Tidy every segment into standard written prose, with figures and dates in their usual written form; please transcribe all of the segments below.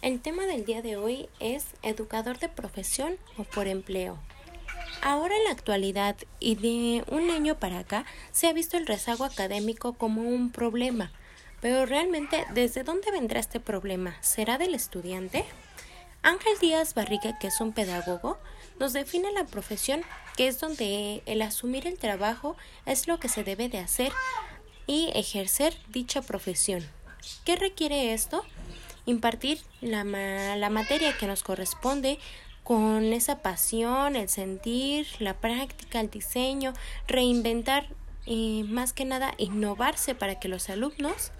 El tema del día de hoy es educador de profesión o por empleo. Ahora en la actualidad y de un año para acá se ha visto el rezago académico como un problema, pero realmente ¿desde dónde vendrá este problema? ¿Será del estudiante? Ángel Díaz Barriga, que es un pedagogo, nos define la profesión, que es donde el asumir el trabajo es lo que se debe de hacer y ejercer dicha profesión. ¿Qué requiere esto? Impartir la materia que nos corresponde con esa pasión, el sentir, la práctica, el diseño, reinventar y más que nada innovarse para que los alumnos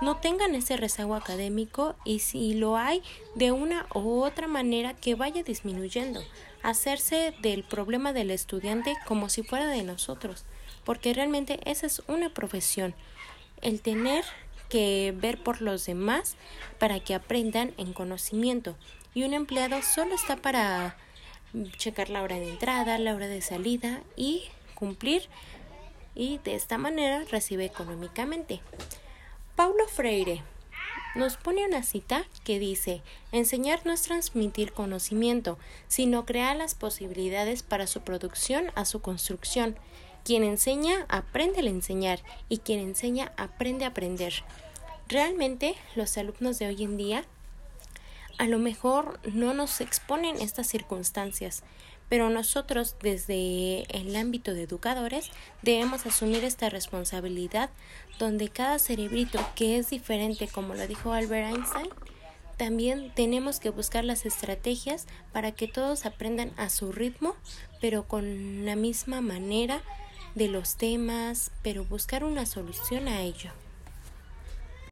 no tengan ese rezago académico y si lo hay de una u otra manera que vaya disminuyendo, hacerse del problema del estudiante como si fuera de nosotros, porque realmente esa es una profesión, el tener que ver por los demás para que aprendan en conocimiento, y un empleado solo está para checar la hora de entrada, la hora de salida y cumplir, y de esta manera recibe económicamente. Paulo Freire nos pone una cita que dice: enseñar no es transmitir conocimiento, sino crear las posibilidades para su producción a su construcción. Quien enseña, aprende al enseñar, y quien enseña, aprende a aprender. Realmente, los alumnos de hoy en día a lo mejor no nos exponen estas circunstancias, pero nosotros desde el ámbito de educadores debemos asumir esta responsabilidad, donde cada cerebrito que es diferente, como lo dijo Albert Einstein, también tenemos que buscar las estrategias para que todos aprendan a su ritmo, pero con la misma manera de los temas, pero buscar una solución a ello.